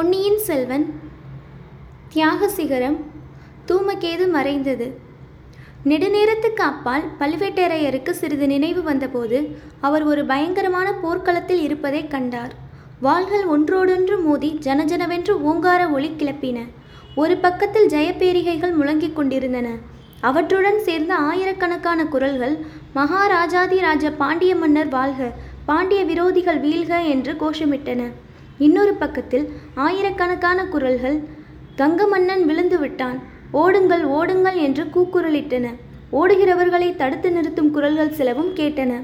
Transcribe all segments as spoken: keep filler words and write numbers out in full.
பொன்னியின் செல்வன், தியாக சிகரம், தூமகேது மறைந்தது. நெடுநேரத்துக்கு அப்பால் பழுவேட்டரையருக்கு சிறிது நினைவு வந்தபோது அவர் ஒரு பயங்கரமான போர்க்களத்தில் இருப்பதை கண்டார். வாள்கள் ஒன்றோடொன்று மோதி ஜனஜனவென்று ஓங்கார ஒளி கிளப்பின. ஒரு பக்கத்தில் ஜெயப்பேரிகைகள் முழங்கிக் கொண்டிருந்தன. அவற்றுடன் சேர்ந்த ஆயிரக்கணக்கான குரல்கள் மகாராஜாதி ராஜ பாண்டிய மன்னர் வாழ்க, பாண்டிய விரோதிகள் வீழ்க என்று கோஷமிட்டன. இன்னொரு பக்கத்தில் ஆயிரக்கணக்கான குரல்கள் கங்க மன்னன் விழுந்து விட்டான், ஓடுங்கள் ஓடுங்கள் என்று கூக்குரலிட்டன. ஓடுகிறவர்களை தடுத்து நிறுத்தும் குரல்கள் சிலவும் கேட்டன.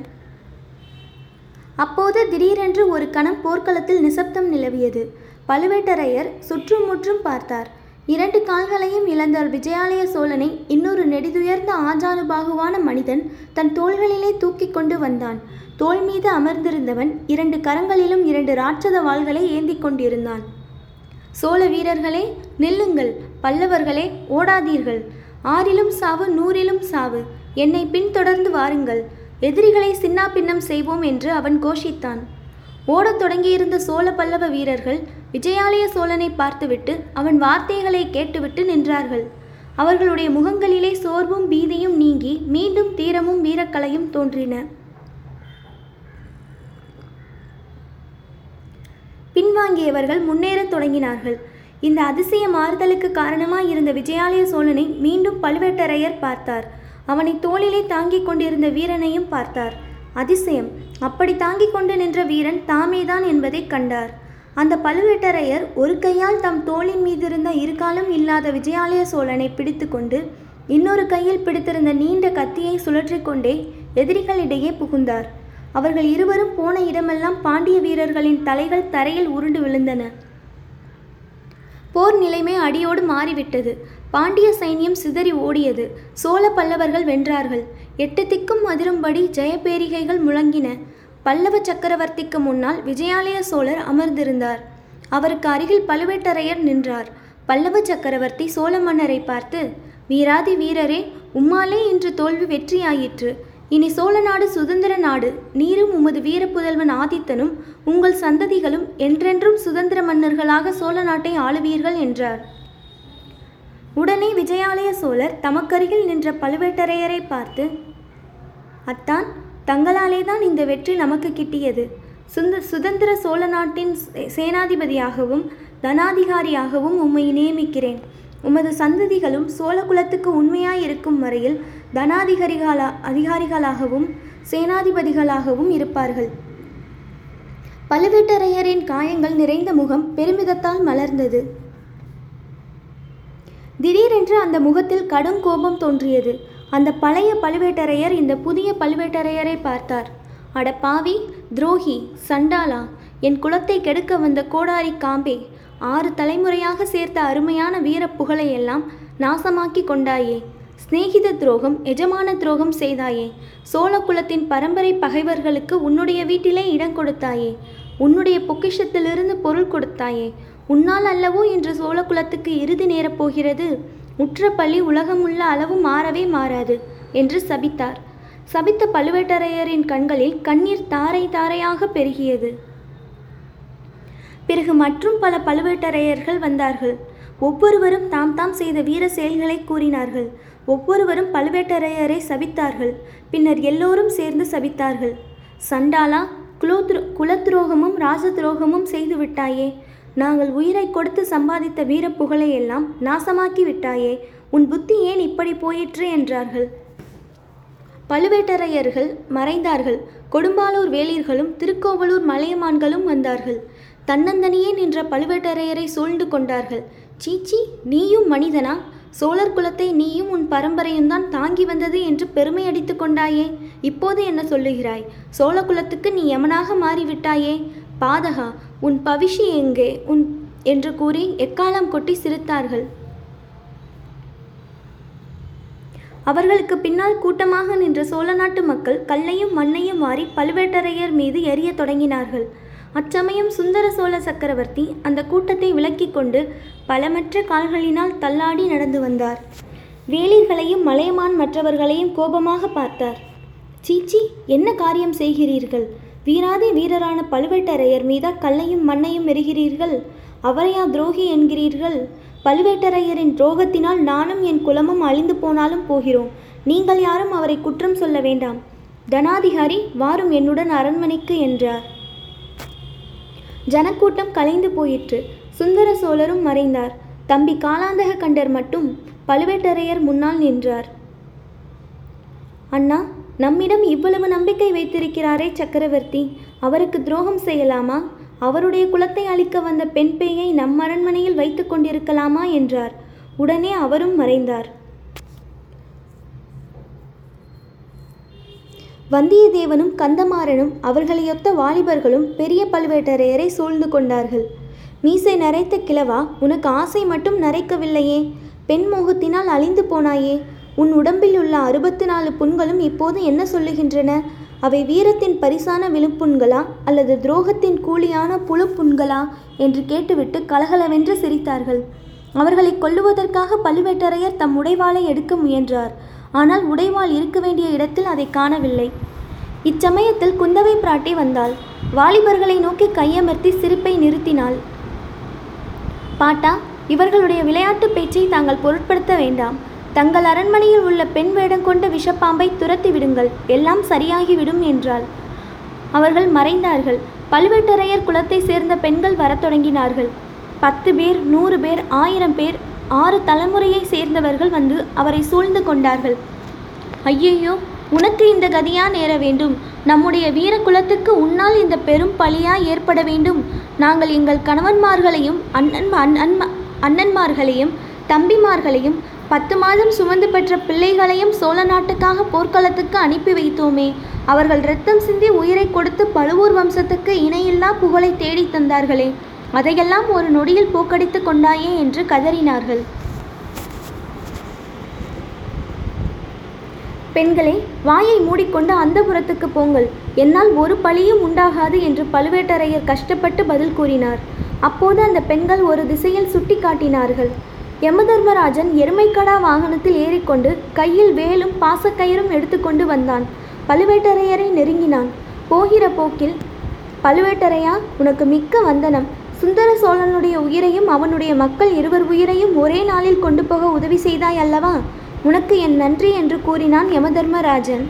அப்போது திடீரென்று ஒரு கணம் போர்க்களத்தில் நிசப்தம் நிலவியது. பழுவேட்டரையர் சுற்றும் முற்றும் பார்த்தார். இரண்டு கால்களையும் இழந்த விஜயாலய சோழனை இன்னொரு நெடிதுயர்ந்த ஆஜானுபாகுவான மனிதன் தன் தோள்களிலே தூக்கி கொண்டு வந்தான். தோள் மீது அமர்ந்திருந்தவன் இரண்டு கரங்களிலும் இரண்டு ராட்சத வாள்களை ஏந்தி கொண்டிருந்தான். சோழ வீரர்களே, நில்லுங்கள்! பல்லவர்களே, ஓடாதீர்கள்! ஆறிலும் சாவு, நூறிலும் சாவு! என்னை பின்தொடர்ந்து வாருங்கள், எதிரிகளை சின்னா பின்னம் செய்வோம் என்று அவன் கோஷித்தான். ஓடத் தொடங்கியிருந்த சோழ பல்லவ வீரர்கள் விஜயாலய சோழனை பார்த்துவிட்டு அவன் வார்த்தைகளை கேட்டுவிட்டு நின்றார்கள். அவர்களுடைய முகங்களிலே சோர்வும் பீதியும் நீங்கி மீண்டும் தீரமும் வீரக்கலையும் தோன்றின. பின்வாங்கியவர்கள் முன்னேறத் தொடங்கினார்கள். இந்த அதிசய மாறுதலுக்கு காரணமாய் இருந்த விஜயாலய சோழனை மீண்டும் பழுவேட்டரையர் பார்த்தார். அவனை தோளிலே தாங்கிக் கொண்டிருந்த வீரனையும் பார்த்தார். அதிசயம்! அப்படி தாங்கிக் கொண்டு நின்ற வீரன் தாமேதான் என்பதை கண்டார். அந்த பழுவேட்டரையர் ஒரு கையால் தம் தோளின் மீதிருந்த இருகாலும் இல்லாத விஜயாலய சோழனை பிடித்து கொண்டு இன்னொரு கையில் பிடித்திருந்த நீண்ட கத்தியை சுழற்றி கொண்டே எதிரிகளிடையே புகுந்தார். அவர்கள் இருவரும் போன இடமெல்லாம் பாண்டிய வீரர்களின் தலைகள் தரையில் உருண்டு விழுந்தன. போர் நிலைமை அடியோடு மாறிவிட்டது. பாண்டிய சைன்யம் சிதறி ஓடியது. சோழ பல்லவர்கள் வென்றார்கள். எட்டு திக்கும் அதிரும்படி ஜெயப்பேரிகைகள் முழங்கின. பல்லவ சக்கரவர்த்திக்கு முன்னால் விஜயாலய சோழர் அமர்ந்திருந்தார். அவருக்கு அருகில் பழுவேட்டரையர் நின்றார். பல்லவ சக்கரவர்த்தி சோழ மன்னரை பார்த்து, வீராதி வீரரே, உம்மாலே இன்று தோல்வி வெற்றியாயிற்று. இனி சோழ நாடு சுதந்திர நாடு. நீரும் உமது வீர புதல்வன் ஆதித்தனும் உங்கள் சந்ததிகளும் என்றென்றும் சுதந்திர மன்னர்களாக சோழ நாட்டை ஆளுவீர்கள் என்றார். உடனே விஜயாலய சோழர் தமக்கருகில் நின்ற பழுவேட்டரையரை பார்த்து, அத்தான், தங்களாலே தான் இந்த வெற்றி நமக்கு கிட்டியது. சுந்த சுதந்திர சோழ நாட்டின் சேனாதிபதியாகவும் தனாதிகாரியாகவும் உம்மை நியமிக்கிறேன். உமது சந்ததிகளும் சோழ குலத்துக்கு உண்மையாயிருக்கும் வரையில் தனாதிகாரிகளா அதிகாரிகளாகவும் சேனாதிபதிகளாகவும் இருப்பார்கள். பழுவேட்டரையரின் காயங்கள் நிறைந்த முகம் பெருமிதத்தால் மலர்ந்தது. திடீரென்று அந்த முகத்தில் கடும் கோபம் தோன்றியது. அந்த பழைய பழுவேட்டரையர் இந்த புதிய பழுவேட்டரையரை பார்த்தார். அட பாவி, துரோகி, சண்டாளா, என் குலத்தை கெடுக்க வந்த கோடாரி காம்பே, ஆறு தலைமுறையாக சேர்த்த அருமையான வீர புகழையெல்லாம் நாசமாக்கி கொண்டாயே! சிநேகித துரோகம், எஜமான துரோகம் செய்தாயே! சோழ குலத்தின் பரம்பரை பகைவர்களுக்கு உன்னுடைய வீட்டிலே இடம் கொடுத்தாயே! உன்னுடைய பொக்கிஷத்திலிருந்து பொருள் கொடுத்தாயே! உன்னால் அல்லவோ இன்று சோழ குலத்துக்கு இறுதி நேரப் போகிறது. முற்ற பழி உலகமுள்ள அளவு மாறவே மாறாது என்று சபித்தார். சபித்த பழுவேட்டரையரின் கண்களில் கண்ணீர் தாரை தாரையாக பெருகியது. பிறகு மற்றும் பல பழுவேட்டரையர்கள் வந்தார்கள். ஒவ்வொருவரும் தாம் தாம் செய்த வீர செயல்களை கூறினார்கள். ஒவ்வொருவரும் பழுவேட்டரையரை சபித்தார்கள். பின்னர் எல்லோரும் சேர்ந்து சபித்தார்கள். சண்டாளா, குலோத்ரோ குலத்ரோகமும் ராஜ துரோகமும் செய்து விட்டாயே! நாங்கள் உயிரை கொடுத்து சம்பாதித்த வீர புகழையெல்லாம் நாசமாக்கி விட்டாயே! உன் புத்தி ஏன் இப்படி போயிற்று என்றார்கள். பழுவேட்டரையர்கள் மறைந்தார்கள். கொடும்பாலூர் வேளிர்களும் திருக்கோவலூர் மலையமான்களும் வந்தார்கள். தன்னந்தனியே நின்ற பழுவேட்டரையரை சூழ்ந்து கொண்டார்கள். சீச்சி, நீயும் மனிதனா? சோழர் குலத்தை நீயும் உன் பரம்பரையும் தான் தாங்கி வந்தது என்று பெருமையடித்து கொண்டாயே! இப்போது என்ன சொல்லுகிறாய்? சோழ குலத்துக்கு நீ யமனாக மாறிவிட்டாயே! பாதகா, உன் பவிஷி எங்கே உன் என்று கூறி எக்காலம் கொட்டி சிரித்தார்கள். அவர்களுக்கு பின்னால் கூட்டமாக நின்ற சோழ நாட்டு மக்கள் கல்லையும் மண்ணையும் மாறி பழுவேட்டரையர் மீது எரிய தொடங்கினார்கள். அச்சமயம் சுந்தர சோழ சக்கரவர்த்தி அந்த கூட்டத்தை விலக்கி கொண்டு பலமற்ற கால்களினால் தள்ளாடி நடந்து வந்தார். வேளிர்களையும் மலையமான் மற்றவர்களையும் கோபமாக பார்த்தார். சீச்சி, என்ன காரியம் செய்கிறீர்கள்? வீராதி வீரரான பழுவேட்டரையர் மீதா கல்லையும் மண்ணையும் எறிகிறீர்கள். அவரையா துரோகி என்கிறீர்கள்? பழுவேட்டரையரின் துரோகத்தினால் நானும் என் குலமும் அழிந்து போனாலும் போகிறோம். நீங்கள் யாரும் அவரை குற்றம் சொல்ல வேண்டாம். தனாதிகாரி, வாரும் என்னுடன் அரண்மனைக்கு என்றார். ஜனக்கூட்டம் கலைந்து போயிற்று. சுந்தர சோழரும் மறைந்தார். தம்பி காலாந்தக கண்டர் மட்டும் பழுவேட்டரையர் முன்னால் நின்றார். அண்ணா, நம்மிடம் இவ்வளவு நம்பிக்கை வைத்திருக்கிறாரே சக்கரவர்த்தி, அவருக்கு துரோகம் செய்யலாமா? அவருடைய குலத்தை அழிக்க வந்த பெண் பேயை நம் அரண்மனையில் வைத்து கொண்டிருக்கலாமா என்றார். உடனே அவரும் மறைந்தார். வந்தியத்தேவனும் கந்தமாறனும் அவர்களையொத்த வாலிபர்களும் பெரிய பழுவேட்டரையரை சூழ்ந்து கொண்டார்கள். மீசை நரைத்த கிழவா, உனக்கு ஆசை மட்டும் நரைக்கவில்லையே? பெண் மோகத்தினால் அழிந்து போனாயே? உன் உடம்பில் உள்ள அறுபத்து நாலு புண்களும் இப்போது என்ன சொல்லுகின்றன? அவை வீரத்தின் பரிசான விழுப்புண்களா அல்லது துரோகத்தின் கூலியான புழு புண்களா என்று கேட்டுவிட்டு கலகலவென்று சிரித்தார்கள். அவர்களை கொல்லுவதற்காக பழுவேட்டரையர் தம் உடைவாளை எடுக்க முயன்றார். ஆனால் உடைவாள் இருக்க வேண்டிய இடத்தில் அதை காணவில்லை. இச்சமயத்தில் குந்தவை பிராட்டி வந்தாள். வாலிபர்களை நோக்கி கையமர்த்தி சிரிப்பை நிறுத்தினாள். பாட்டா, இவர்களுடைய விளையாட்டு பேச்சை தாங்கள் பொருட்படுத்த வேண்டாம். தங்கள் அரண்மனையில் உள்ள பெண் வேடம் கொண்ட விஷப்பாம்பை துரத்தி விடுங்கள், எல்லாம் சரியாகிவிடும் என்றாள். அவர்கள் மறைந்தார்கள். பழுவேட்டரையர் குலத்தை சேர்ந்த பெண்கள் வரத் தொடங்கினார்கள். பத்து பேர், நூறு பேர், ஆயிரம் பேர், ஆறு தலைமுறையை சேர்ந்தவர்கள் வந்து அவரை சூழ்ந்து கொண்டார்கள். ஐயையோ, உனக்கு இந்த கதியா நேர வேண்டும்? நம்முடைய வீர குலத்துக்கு உன்னால் இந்த பெரும் பழியா ஏற்பட வேண்டும்? நாங்கள் எங்கள் கணவன்மார்களையும் அண்ணன் அண்ணன் அண்ணன்மார்களையும் தம்பிமார்களையும் பத்து மாதம் சுமந்து பெற்ற பிள்ளைகளையும் சோழ நாட்டுக்காக போர்க்களத்துக்கு அனுப்பி வைத்தோமே. அவர்கள் இரத்தம் சிந்தி உயிரை கொடுத்து பழுவூர் வம்சத்துக்கு இணையில்லா புகழை தேடி தந்தார்களே. அதையெல்லாம் ஒரு நொடியில் போக்கடித்து கொண்டாயே என்று கதறினார்கள். பெண்களே, வாயை மூடிக்கொண்டு அந்த புறத்துக்கு போங்கள். என்னால் ஒரு பழியும் உண்டாகாது என்று பழுவேட்டரையர் கஷ்டப்பட்டு பதில் கூறினார். அப்போது அந்த பெண்கள் ஒரு திசையில் சுட்டி காட்டினார்கள். யமதர்மராஜன் எருமைக்கடா வாகனத்தில் ஏறிக்கொண்டு கையில் வேலும் பாசக்கயிறும் எடுத்துக்கொண்டு வந்தான். பழுவேட்டரையரை நெருங்கினான். போகிற போக்கில், பழுவேட்டரையா, உனக்கு மிக்க வந்தனம். சுந்தர சோழனுடைய உயிரையும் அவனுடைய மக்கள் இருவர் உயிரையும் ஒரே நாளில் கொண்டு போக உதவி செய்தாய் அல்லவா? உனக்கு என் நன்றி என்று கூறினான் யமதர்மராஜன்.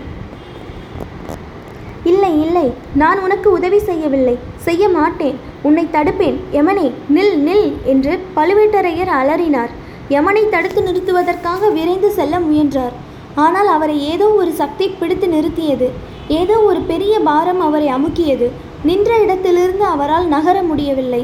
இல்லை இல்லை, நான் உனக்கு உதவி செய்யவில்லை, செய்ய மாட்டேன், உன்னை தடுப்பேன். யமனே, நில் நில் என்று பழுவேட்டரையர் அலறினார். யமனை தடுத்து நிறுத்துவதற்காக விரைந்து செல்ல முயன்றார். ஆனால் அவரை ஏதோ ஒரு சக்தி பிடித்து நிறுத்தியது. ஏதோ ஒரு பெரிய பாரம் அவரை அமுக்கியது. நின்ற இடத்திலிருந்து அவரால் நகர முடியவில்லை.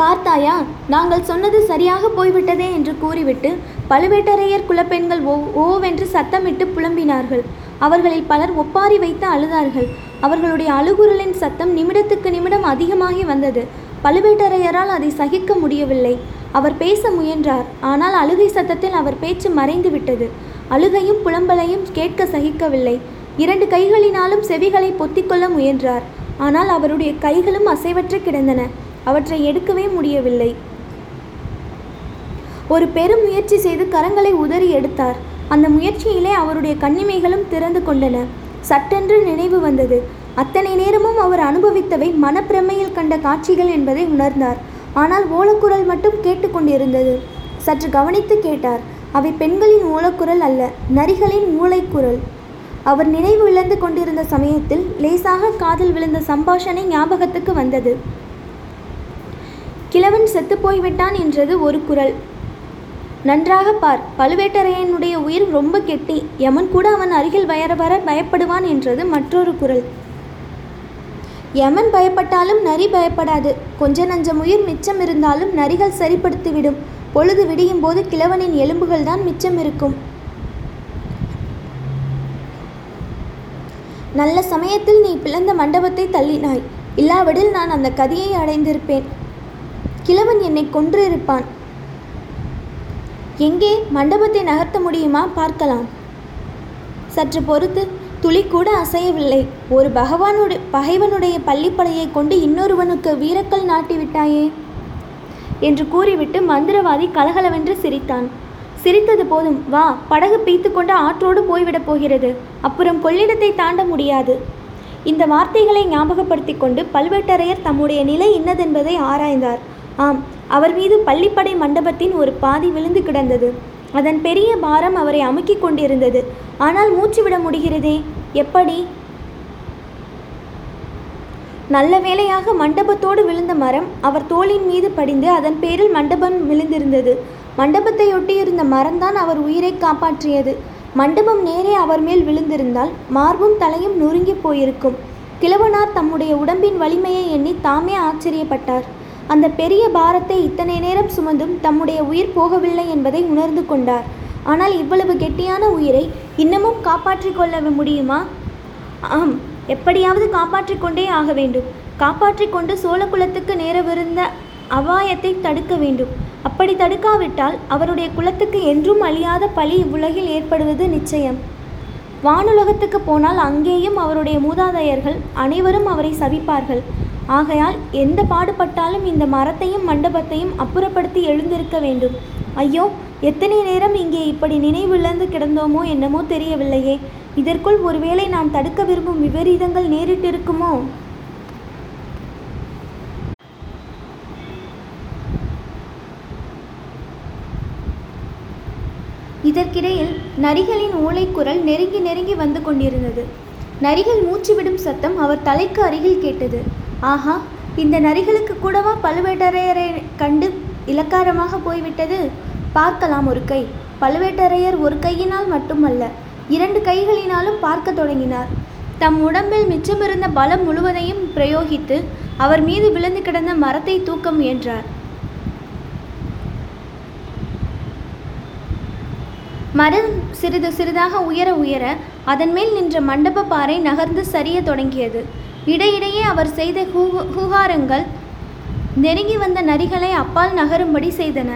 பார்த்தாயா, நாங்கள் சொன்னது சரியாக போய்விட்டதே என்று கூறிவிட்டு பழுவேட்டரையர் குலப்பெண்கள் ஓ ஓவென்று சத்தமிட்டு புலம்பினார்கள். அவர்களில் பலர் ஒப்பாரி வைத்து அழுதார்கள். அவர்களுடைய அழுகுரலின் சத்தம் நிமிடத்துக்கு நிமிடம் அதிகமாகி வந்தது. பழுவேட்டரையரால் அதை சகிக்க முடியவில்லை. அவர் பேச முயன்றார். ஆனால் அழுகை சத்தத்தில் அவர் பேச்சு மறைந்து விட்டது. அழுகையும் புலம்பலையும் கேட்க சகிக்கவில்லை. இரண்டு கைகளினாலும் செவிகளை பொத்திக்கொள்ள முயன்றார். ஆனால் அவருடைய கைகளும் அசைவற்று கிடந்தன. அவற்றை எடுக்கவே முடியவில்லை. ஒரு பெரும் முயற்சி செய்து கரங்களை உதறி எடுத்தார். அந்த முயற்சியிலே அவருடைய கண்ணிமைகளும் திறந்து கொண்டன. சட்டென்று நினைவு வந்தது. அத்தனை நேரமும் அவர் அனுபவித்தவை மனப்பிரமையில் கண்ட காட்சிகள் என்பதை உணர்ந்தார். ஆனால் ஓலக்குரல் மட்டும் கேட்டுக்கொண்டிருந்தது. சற்று கவனித்து கேட்டார். அவை பெண்களின் ஓலக்குரல் அல்ல, நரிகளின் மூளைக்குரல். அவர் நினைவு இழந்து கொண்டிருந்த சமயத்தில் லேசாக காதில் விழுந்த சம்பாஷணை ஞாபகத்துக்கு வந்தது. கிழவன் செத்து போய்விட்டான் என்றது ஒரு குரல். நன்றாக பார், பழுவேட்டரையனுடைய உயிர் ரொம்ப கெட்டி, யமன் கூட அவன் அருகில் வர வர பயப்படுவான் என்றது மற்றொரு குரல். யமன் பயப்பட்டாலும் நரி பயப்படாது. கொஞ்ச நஞ்சம் உயிர் மிச்சம் இருந்தாலும் நரிகள் சரிப்படுத்திவிடும். பொழுது விடியும் போது கிழவனின் எலும்புகள் தான் மிச்சம் இருக்கும். நல்ல சமயத்தில் நீ பிளந்த மண்டபத்தை தள்ளினாய். இல்லாவிடில் நான் அந்த கதியை அடைந்திருப்பேன். கிழவன் என்னை கொன்றிருப்பான். எங்கே? மண்டபத்தை நகர்த்த முடியுமா? பார்க்கலாம். சற்று பொறுத்து. துளி கூட அசையவில்லை. ஒரு பகவானுடைய பகைவனுடைய பள்ளிப்படையை கொண்டு இன்னொருவனுக்கு வீரக்கல் நாட்டிவிட்டாயே என்று கூறிவிட்டு மந்திரவாதி கலகலவென்று சிரித்தான். சிரித்தது போதும், வா, படகு பீத்து கொண்டு ஆற்றோடு போய்விடப் போகிறது. அப்புறம் கொள்ளிடத்தை தாண்ட முடியாது. இந்த வார்த்தைகளை ஞாபகப்படுத்தி கொண்டு பழுவேட்டரையர் தம்முடைய நிலை இன்னதென்பதை ஆராய்ந்தார். ஆம், அவர் மீது பள்ளிப்படை மண்டபத்தின் ஒரு பாதி விழுந்து கிடந்தது. அதன் பெரிய பாரம் அவரை அமுக்கிக் கொண்டிருந்தது. ஆனால் மூச்சு விட முடிகிறதே, எப்படி? நல்ல வேளையாக மண்டபத்தோடு விழுந்த மரம் அவர் தோளின் மீது படிந்து அதன் பேரில் மண்டபம் விழுந்திருந்தது. மண்டபத்தை ஒட்டியிருந்த மரம்தான் அவர் உயிரை காப்பாற்றியது. மண்டபம் நேரே அவர் மேல் விழுந்திருந்தால் மார்பும் தலையும் நொறுங்கி போயிருக்கும். கிழவனார் தம்முடைய உடம்பின் வலிமையை எண்ணி தாமே ஆச்சரியப்பட்டார். அந்த பெரிய பாரத்தை இத்தனை நேரம் சுமந்தும் தம்முடைய உயிர் போகவில்லை என்பதை உணர்ந்து கொண்டார். ஆனால் இவ்வளவு கெட்டியான உயிரை இன்னமும் காப்பாற்றிக் கொள்ள முடியுமா? ஆம், எப்படியாவது காப்பாற்றி கொண்டே ஆக வேண்டும். காப்பாற்றி கொண்டு சோழகுலத்துக்கு நேரவிருந்த அபாயத்தை தடுக்க வேண்டும். அப்படி தடுக்காவிட்டால் அவருடைய குலத்துக்கு என்றும் அழியாத பழி இவ்வுலகில் ஏற்படுவது நிச்சயம். வானுலகத்துக்கு போனால் அங்கேயும் அவருடைய மூதாதையர்கள் அனைவரும் அவரை சபிப்பார்கள். ஆகையால் எந்த பாடுபட்டாலும் இந்த மரத்தையும் மண்டபத்தையும் அப்புறப்படுத்தி எழுந்திருக்க வேண்டும். ஐயோ, எத்தனை நேரம் இங்கே இப்படி நினைவிழந்து கிடந்தோமோ என்னமோ தெரியவில்லையே. இதற்குள் ஒருவேளை நாம் தடுக்க விரும்பும் விபரீதங்கள் நேரிட்டிருக்குமோ? இதற்கிடையில் நரிகளின் ஓலைக்குரல் நெருங்கி நெருங்கி வந்து கொண்டிருந்தது. நரிகள் மூச்சுவிடும் சத்தம் அவர் தலைக்கு அருகில் கேட்டது. ஆஹா, இந்த நரிகளுக்கு கூடவா பழுவேட்டரையரை கண்டு இலக்காரமாக போய்விட்டது? பார்க்கலாம் ஒரு கை. பழுவேட்டரையர் ஒரு கையினால் மட்டுமல்ல, இரண்டு கைகளினாலும் பார்க்க தொடங்கினார். தம் உடம்பில் மிச்சமிருந்த பலம் முழுவதையும் பிரயோகித்து அவர் மீது விழுந்து கிடந்த மரத்தை தூக்க முயன்றார். மரம் சிறிது சிறிதாக உயர உயர அதன் மேல் நின்ற மண்டப பாறை நகர்ந்து சரிய தொடங்கியது. இடையிடையே அவர் செய்த ஹூ ஹூகாரங்கள் நெருங்கி வந்த நரிகளை அப்பால் நகரும்படி செய்தன.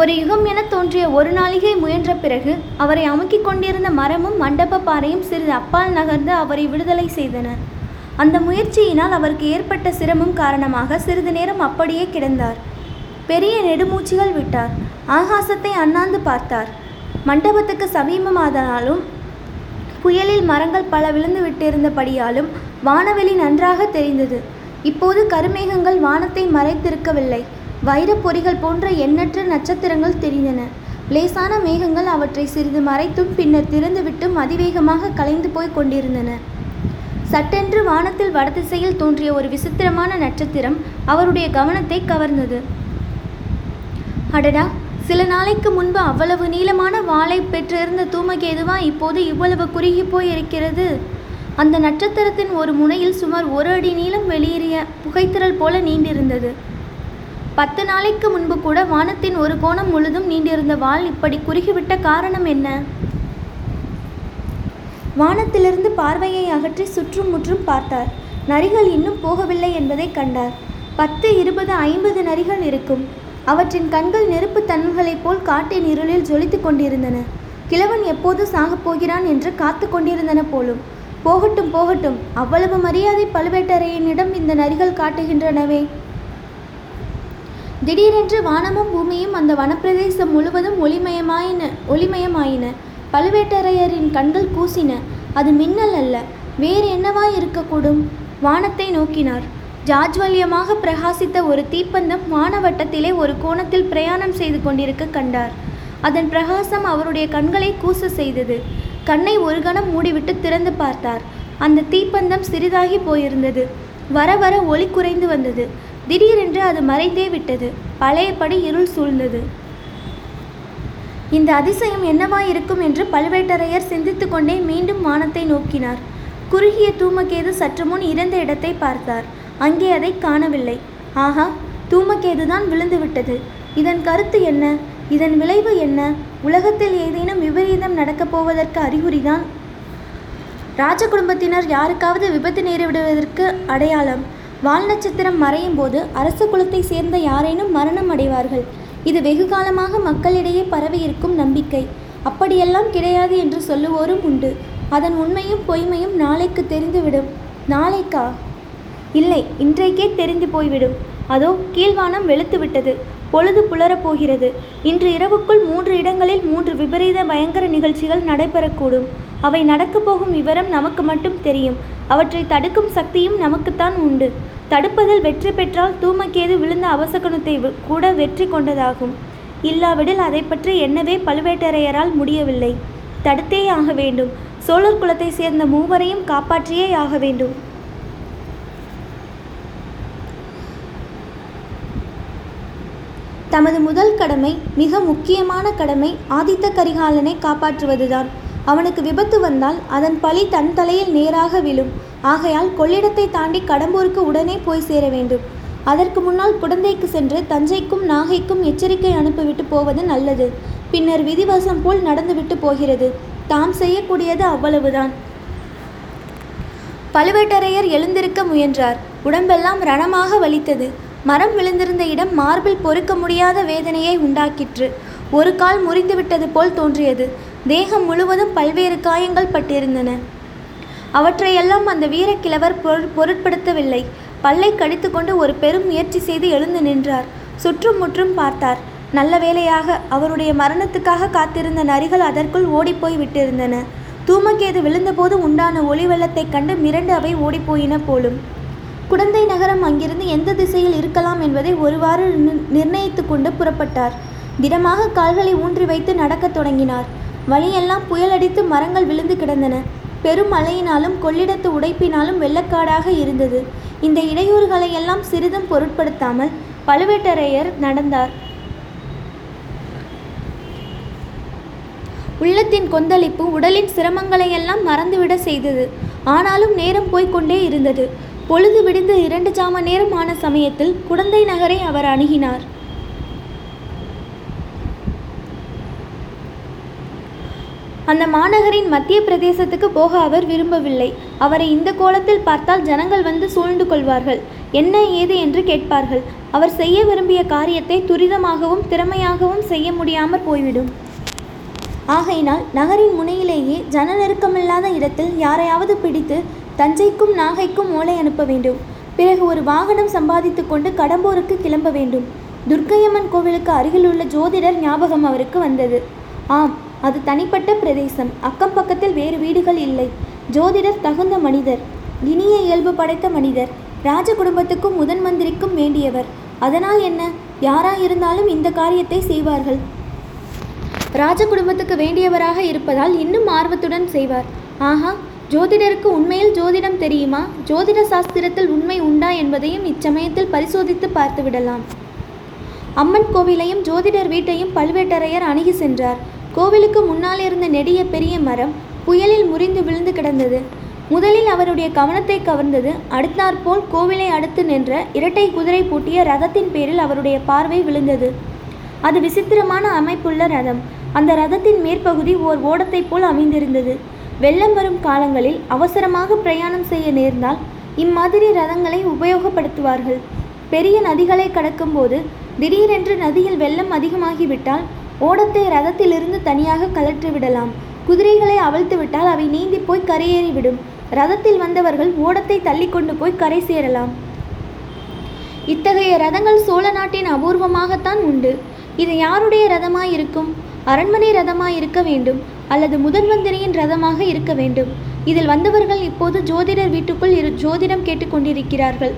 ஒரு யுகம் என தோன்றிய ஒரு நாளிகை முயன்ற பிறகு அவரை அமுக்கிக் கொண்டிருந்த மரமும் மண்டப பாறையும் சிறிது அப்பால் நகர்ந்து அவரை விடுதலை செய்தன. அந்த முயற்சியினால் அவருக்கு ஏற்பட்ட சிரமம் காரணமாக சிறிது நேரம் அப்படியே கிடந்தார். பெரிய நெடுமூச்சுகள் விட்டார். ஆகாசத்தை அண்ணாந்து பார்த்தார். மண்டபத்துக்கு சமீபமாதனாலும் புயலில் மரங்கள் பல விழுந்து விட்டிருந்தபடியாலும் வானவெளி நன்றாக தெரிந்தது. இப்போது கருமேகங்கள் வானத்தை மறைத்திருக்கவில்லை. வைரப்பொறிகள் போன்ற எண்ணற்ற நட்சத்திரங்கள் தெரிந்தன. லேசான மேகங்கள் அவற்றை சிறிது மறைத்தும் பின்னர் திறந்துவிட்டும் அதிவேகமாக கலைந்து போய் கொண்டிருந்தன. சட்டென்று வானத்தில் வடதிசையில் தோன்றிய ஒரு விசித்திரமான நட்சத்திரம் அவருடைய கவனத்தை கவர்ந்தது. அடடா, சில நாளைக்கு முன்பு அவ்வளவு நீளமான வாளை பெற்றிருந்த தூமகேதுவா இப்போது இவ்வளவு குறுகி போயிருக்கிறது. அந்த நட்சத்திரத்தின் ஒரு முனையில் சுமார் ஒரு அடி நீளம் வெளியேறிய புகைத்திரல் போல நீண்டிருந்தது. பத்து நாளைக்கு முன்பு கூட வானத்தின் ஒரு கோணம் முழுதும் நீண்டிருந்த வாள் இப்படி குறுகிவிட்ட காரணம் என்ன? வானத்திலிருந்து பார்வையை அகற்றி சுற்றும் முற்றும் பார்த்தார். நரிகள் இன்னும் போகவில்லை என்பதை கண்டார். பத்து இருபது ஐம்பது நரிகள் இருக்கும். அவற்றின் கண்கள் நெருப்பு தன்மைகளைப் போல் காட்டின் இருளில் ஜொலித்து கொண்டிருந்தன. கிழவன் எப்போது சாகப்போகிறான் என்று காத்து கொண்டிருந்தன போலும். போகட்டும் போகட்டும், அவ்வளவு மரியாதை பழுவேட்டரையனிடம் இந்த நரிகள் காட்டுகின்றனவே. திடீரென்று வானமும் பூமியும் அந்த வனப்பிரதேசம் முழுவதும் ஒளிமயமாயின ஒளிமயமாயின பழுவேட்டரையரின் கண்கள் கூசின. அது மின்னல் அல்ல, வேறு என்னவாய் இருக்கக்கூடும்? வானத்தை நோக்கினார். ஜாஜ்வல்யமாக பிரகாசித்த ஒரு தீப்பந்தம் வானவட்டத்திலே ஒரு கோணத்தில் பிரயாணம் செய்து கொண்டிருக்க கண்டார். அதன் பிரகாசம் அவருடைய கண்களை கூச செய்தது. கண்ணை ஒரு கணம் மூடிவிட்டு திறந்து பார்த்தார். அந்த தீப்பந்தம் சிறிதாகி போயிருந்தது. வர வர ஒளி குறைந்து வந்தது. திடீரென்று அது மறைந்தே விட்டது. பழையபடி இருள் சூழ்ந்தது. இந்த அதிசயம் என்னவாயிருக்கும் என்று பழுவேட்டரையர் சிந்தித்து கொண்டே மீண்டும் வானத்தை நோக்கினார். குறுகிய தூமகேது சற்று முன் இறந்த இடத்தை பார்த்தார். அங்கே அதை காணவில்லை. ஆஹா, தூமகேதுதான் விழுந்துவிட்டது. இதன் கருத்து என்ன? இதன் விளைவு என்ன? உலகத்தில் ஏதேனும் விபரீதம் நடக்கப் போவதற்கு அறிகுறிதான். ராஜ குடும்பத்தினர் யாருக்காவது விபத்து நேரிடுவதற்கு அடையாளம். வால் நட்சத்திரம் மறையும் போது அரச குலத்தை சேர்ந்த யாரேனும் மரணம் அடைவார்கள். இது வெகு காலமாக மக்களிடையே பரவியிருக்கும் நம்பிக்கை. அப்படியெல்லாம் கிடையாது என்று சொல்லுவோரும் உண்டு. அதன் உண்மையும் பொய்மையும் நாளைக்கு தெரிந்துவிடும். நாளைக்கா? இல்லை, இன்றைக்கே தெரிந்து போய்விடும். அதோ கீழ்வானம் வெளுத்து விட்டது. பொழுது புலரப்போகிறது. இன்று இரவுக்குள் மூன்று இடங்களில் மூன்று விபரீத பயங்கர நிகழ்ச்சிகள் நடைபெறக்கூடும். அவை நடக்கப் போகும் விவரம் நமக்கு மட்டும் தெரியும். அவற்றை தடுக்கும் சக்தியும் நமக்குத்தான் உண்டு. தடுப்பதில் வெற்றி பெற்றால் தூமக்கேது விழுந்த அவசகணத்தை கூட வெற்றி கொண்டதாகும். இல்லாவிடில் அதை பற்றி என்னவே பழுவேட்டரையரால் முடியவில்லை. தடுத்தே ஆக வேண்டும். சோழர் குலத்தை சேர்ந்த மூவரையும் காப்பாற்றியே ஆக வேண்டும். தமது முதல் கடமை, மிக முக்கியமான கடமை, ஆதித்த கரிகாலனை காப்பாற்றுவதுதான். அவனுக்கு விபத்து வந்தால் அதன் பழி தன் தலையில் நேராக விழும். ஆகையால் கொள்ளிடத்தை தாண்டி கடம்பூருக்கு உடனே போய் சேர வேண்டும். அதற்கு முன்னால் குடந்தைக்கு சென்று தஞ்சைக்கும் நாகைக்கும் எச்சரிக்கை அனுப்பிவிட்டு போவது நல்லது. பின்னர் விதிவசம் போல் நடந்துவிட்டு போகிறது. தாம் செய்யக்கூடியது அவ்வளவுதான். பழுவேட்டரையர் எழுந்திருக்க முயன்றார். உடம்பெல்லாம் ரணமாக வலித்தது. மரம் விழுந்திருந்த இடம் மார்பில் பொறுக்க முடியாத வேதனையை உண்டாக்கிற்று. ஒரு கால் முறிந்துவிட்டது போல் தோன்றியது. தேகம் முழுவதும் பல்வேறு காயங்கள் பட்டிருந்தன. அவற்றையெல்லாம் அந்த வீரக்கிழவர் பொருட்படுத்தவில்லை. பல்லை கடித்து கொண்டு ஒரு பெரும் முயற்சி செய்து எழுந்து நின்றார். சுற்றும் முற்றும் பார்த்தார். நல்ல வேளையாக அவருடைய மரணத்துக்காக காத்திருந்த நரிகள் அதற்குள் ஓடிப்போய் விட்டிருந்தன. தூமக்கேது விழுந்தபோது உண்டான ஒளி வெள்ளத்தைக் கண்டு மிரண்டு அவை ஓடிப்போயின போலும். குடந்தை நகரம் அங்கிருந்து எந்த திசையில் இருக்கலாம் என்பதை ஒருவாறு நிர்ணயித்து கொண்டு புறப்பட்டார். திடமாக கால்களை ஊன்றி வைத்து நடக்கத் தொடங்கினார். வழியெல்லாம் புயலடித்து மரங்கள் விழுந்து கிடந்தன. பெரும் மழையினாலும் கொள்ளிடத்து உடைப்பினாலும் வெள்ளக்காடாக இருந்தது. இந்த இடையூறுகளையெல்லாம் சிறிதும் பொருட்படுத்தாமல் பழுவேட்டரையர் நடந்தார். உள்ளத்தின் கொந்தளிப்பு உடலின் சிரமங்களையெல்லாம் மறந்துவிட செய்தது. ஆனாலும் நேரம் போய்கொண்டே இருந்தது. பொழுது விடிந்து இரண்டு சாம நேரம் ஆன சமயத்தில் குடந்தை நகரை அவர் அணுகினார். அந்த மாநகரின் மத்திய பிரதேசத்துக்கு போக அவர் விரும்பவில்லை. அவரை இந்த கோலத்தில் பார்த்தால் ஜனங்கள் வந்து சூழ்ந்து கொள்வார்கள், என்ன ஏது என்று கேட்பார்கள். அவர் செய்ய விரும்பிய காரியத்தை துரிதமாகவும் திறமையாகவும் செய்ய முடியாமற் போய்விடும். ஆகையினால் நகரின் முனையிலேயே ஜன நெருக்கமில்லாத இடத்தில் யாரையாவது பிடித்து தஞ்சைக்கும் நாகைக்கும் ஓலை அனுப்ப வேண்டும். பிறகு ஒரு வாகனம் சம்பாதித்து கொண்டு கடம்பூருக்கு கிளம்ப வேண்டும். துர்க்கையம்மன் கோவிலுக்கு அருகிலுள்ள ஜோதிடர் ஞாபகம் அவருக்கு வந்தது. ஆம், அது தனிப்பட்ட பிரதேசம். அக்கம் பக்கத்தில் வேறு வீடுகள் இல்லை. ஜோதிடர் தகுந்த மனிதர், இனிய இயல்பு படைத்த மனிதர், ராஜ குடும்பத்துக்கும் முதன் மந்திரிக்கும் வேண்டியவர். அதனால் என்ன, யாராயிருந்தாலும் இந்த காரியத்தை செய்வார்கள். ராஜ குடும்பத்துக்கு வேண்டியவராக இருப்பதால் இன்னும் ஆர்வத்துடன் செய்வார். ஆஹா, ஜோதிடருக்கு உண்மையில் ஜோதிடம் தெரியுமா, ஜோதிட சாஸ்திரத்தில் உண்மை உண்டா என்பதையும் இச்சமயத்தில் பரிசோதித்து பார்த்துவிடலாம். அம்மன் கோவிலையும் ஜோதிடர் வீட்டையும் பழுவேட்டரையர் அணுகி சென்றார். கோவிலுக்கு முன்னால் இருந்த நெடிய பெரிய மரம் புயலில் முறிந்து விழுந்து கிடந்தது. முதலில் அவருடைய கவனத்தை கவர்ந்தது அடுத்தாற்போல் கோவிலை அடுத்து நின்ற இரட்டை குதிரை பூட்டிய ரதத்தின் பேரில் அவருடைய பார்வை விழுந்தது. அது விசித்திரமான அமைப்புள்ள ரதம். அந்த ரதத்தின் மேற்பகுதி ஓர் ஓடத்தை போல் அமைந்திருந்தது. வெள்ளம் வரும் காலங்களில் அவசரமாக பிரயாணம் செய்ய நேர்ந்தால் இம்மாதிரி ரதங்களை உபயோகப்படுத்துவார்கள். பெரிய நதிகளை கடக்கும்போது திடீரென்று நதியில் வெள்ளம் அதிகமாகிவிட்டால் ஓடத்தை ரதத்திலிருந்து தனியாக கலற்றிவிடலாம். குதிரைகளை அவிழ்த்துவிட்டால் அவை நீந்தி போய் கரையேறிவிடும். ரதத்தில் வந்தவர்கள் ஓடத்தை தள்ளி கொண்டு போய் கரை சேரலாம். இத்தகைய ரதங்கள் சோழ நாட்டின் அபூர்வமாகத்தான் உண்டு. இது யாருடைய ரதமாயிருக்கும்? அரண்மனை ரதமாயிருக்க வேண்டும், அல்லது முதன் மந்திரியின் ரதமாக இருக்க வேண்டும். இதில் வந்தவர்கள் இப்போது ஜோதிடர் வீட்டுக்குள் இரு ஜோதிடம் கேட்டுக்கொண்டிருக்கிறார்கள்.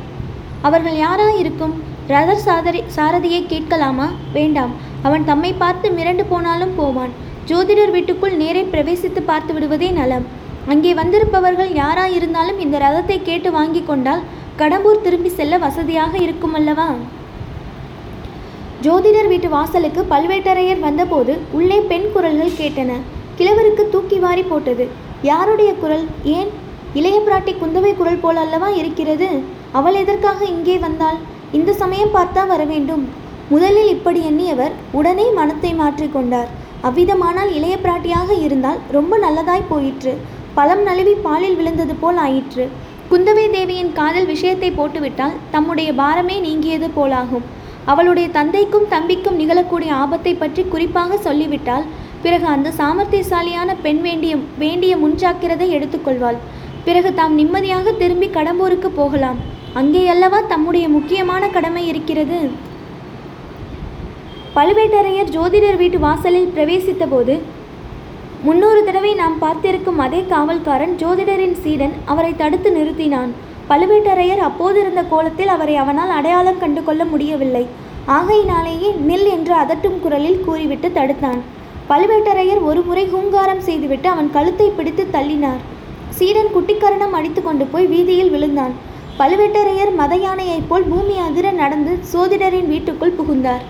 அவர்கள் யாரா இருக்கும்? ரதர் சாதரி சாரதியை கேட்கலாமா? வேண்டாம், அவன் தம்மை பார்த்து மிரண்டு போனாலும் போவான். ஜோதிடர் வீட்டுக்குள் நேரே பிரவேசித்து பார்த்து விடுவதே நலம். அங்கே வந்திருப்பவர்கள் யாரா இருந்தாலும் இந்த ரதத்தை கேட்டு வாங்கி கொண்டால் கடம்பூர் திரும்பி செல்ல வசதியாக இருக்கும் அல்லவா? ஜோதிடர் வீட்டு வாசலுக்கு பழுவேட்டரையர் வந்தபோது உள்ளே பெண் குரல்கள் கேட்டன. கிழவருக்கு தூக்கி வாரி போட்டது. யாருடைய குரல்? ஏன், இளைய பிராட்டி குந்தவை குரல் போல் அல்லவா இருக்கிறது. அவள் எதற்காக இங்கே வந்தாள்? இந்த சமயம் பார்த்தா வரவேண்டும். முதலில் இப்படி எண்ணியவர் உடனே மனத்தை மாற்றிக்கொண்டார். அவ்விதமானால் இளைய பிராட்டியாக இருந்தால் ரொம்ப நல்லதாய் போயிற்று. பழம் நழுவி பாலில் விழுந்தது போல் ஆயிற்று. குந்தவை தேவியின் காதல் விஷயத்தை போட்டுவிட்டால் தம்முடைய பாரமே நீங்கியது போலாகும். அவளுடைய தந்தைக்கும் தம்பிக்கும் நிகழக்கூடிய ஆபத்தை பற்றி குறிப்பாக சொல்லிவிட்டால் பிறகு அந்த சாமர்த்தியசாலியான பெண் வேண்டிய வேண்டிய முன்ஜாக்கிரதை எடுத்துக்கொள்வாள். பிறகு தாம் நிம்மதியாக திரும்பி கடம்பூருக்கு போகலாம். அங்கேயல்லவா தம்முடைய முக்கியமான கடமை இருக்கிறது. பழுவேட்டரையர் ஜோதிடர் வீட்டு வாசலில் பிரவேசித்த போது முன்னூறு தடவை நாம் பார்த்திருக்கும் அதே காவல்காரன் ஜோதிடரின் சீடன் அவரை தடுத்து நிறுத்தினான். பழுவேட்டரையர் அப்போதிருந்த கோலத்தில் அவரை அவனால் அடையாளம் கண்டு கொள்ள முடியவில்லை. ஆகையினாலேயே நில் என்று அதட்டும் குரலில் கூறிவிட்டு தடுத்தான். பழுவேட்டரையர் ஒரு முறை ஹூங்காரம் செய்துவிட்டு அவன் கழுத்தை பிடித்து தள்ளினார். சீடன் குட்டிக்கரணம் அடித்து கொண்டு போய் வீதியில் விழுந்தான். பழுவேட்டரையர் மத யானையைப் போல் பூமி அதிர நடந்து ஜோதிடரின் வீட்டுக்குள் புகுந்தார்.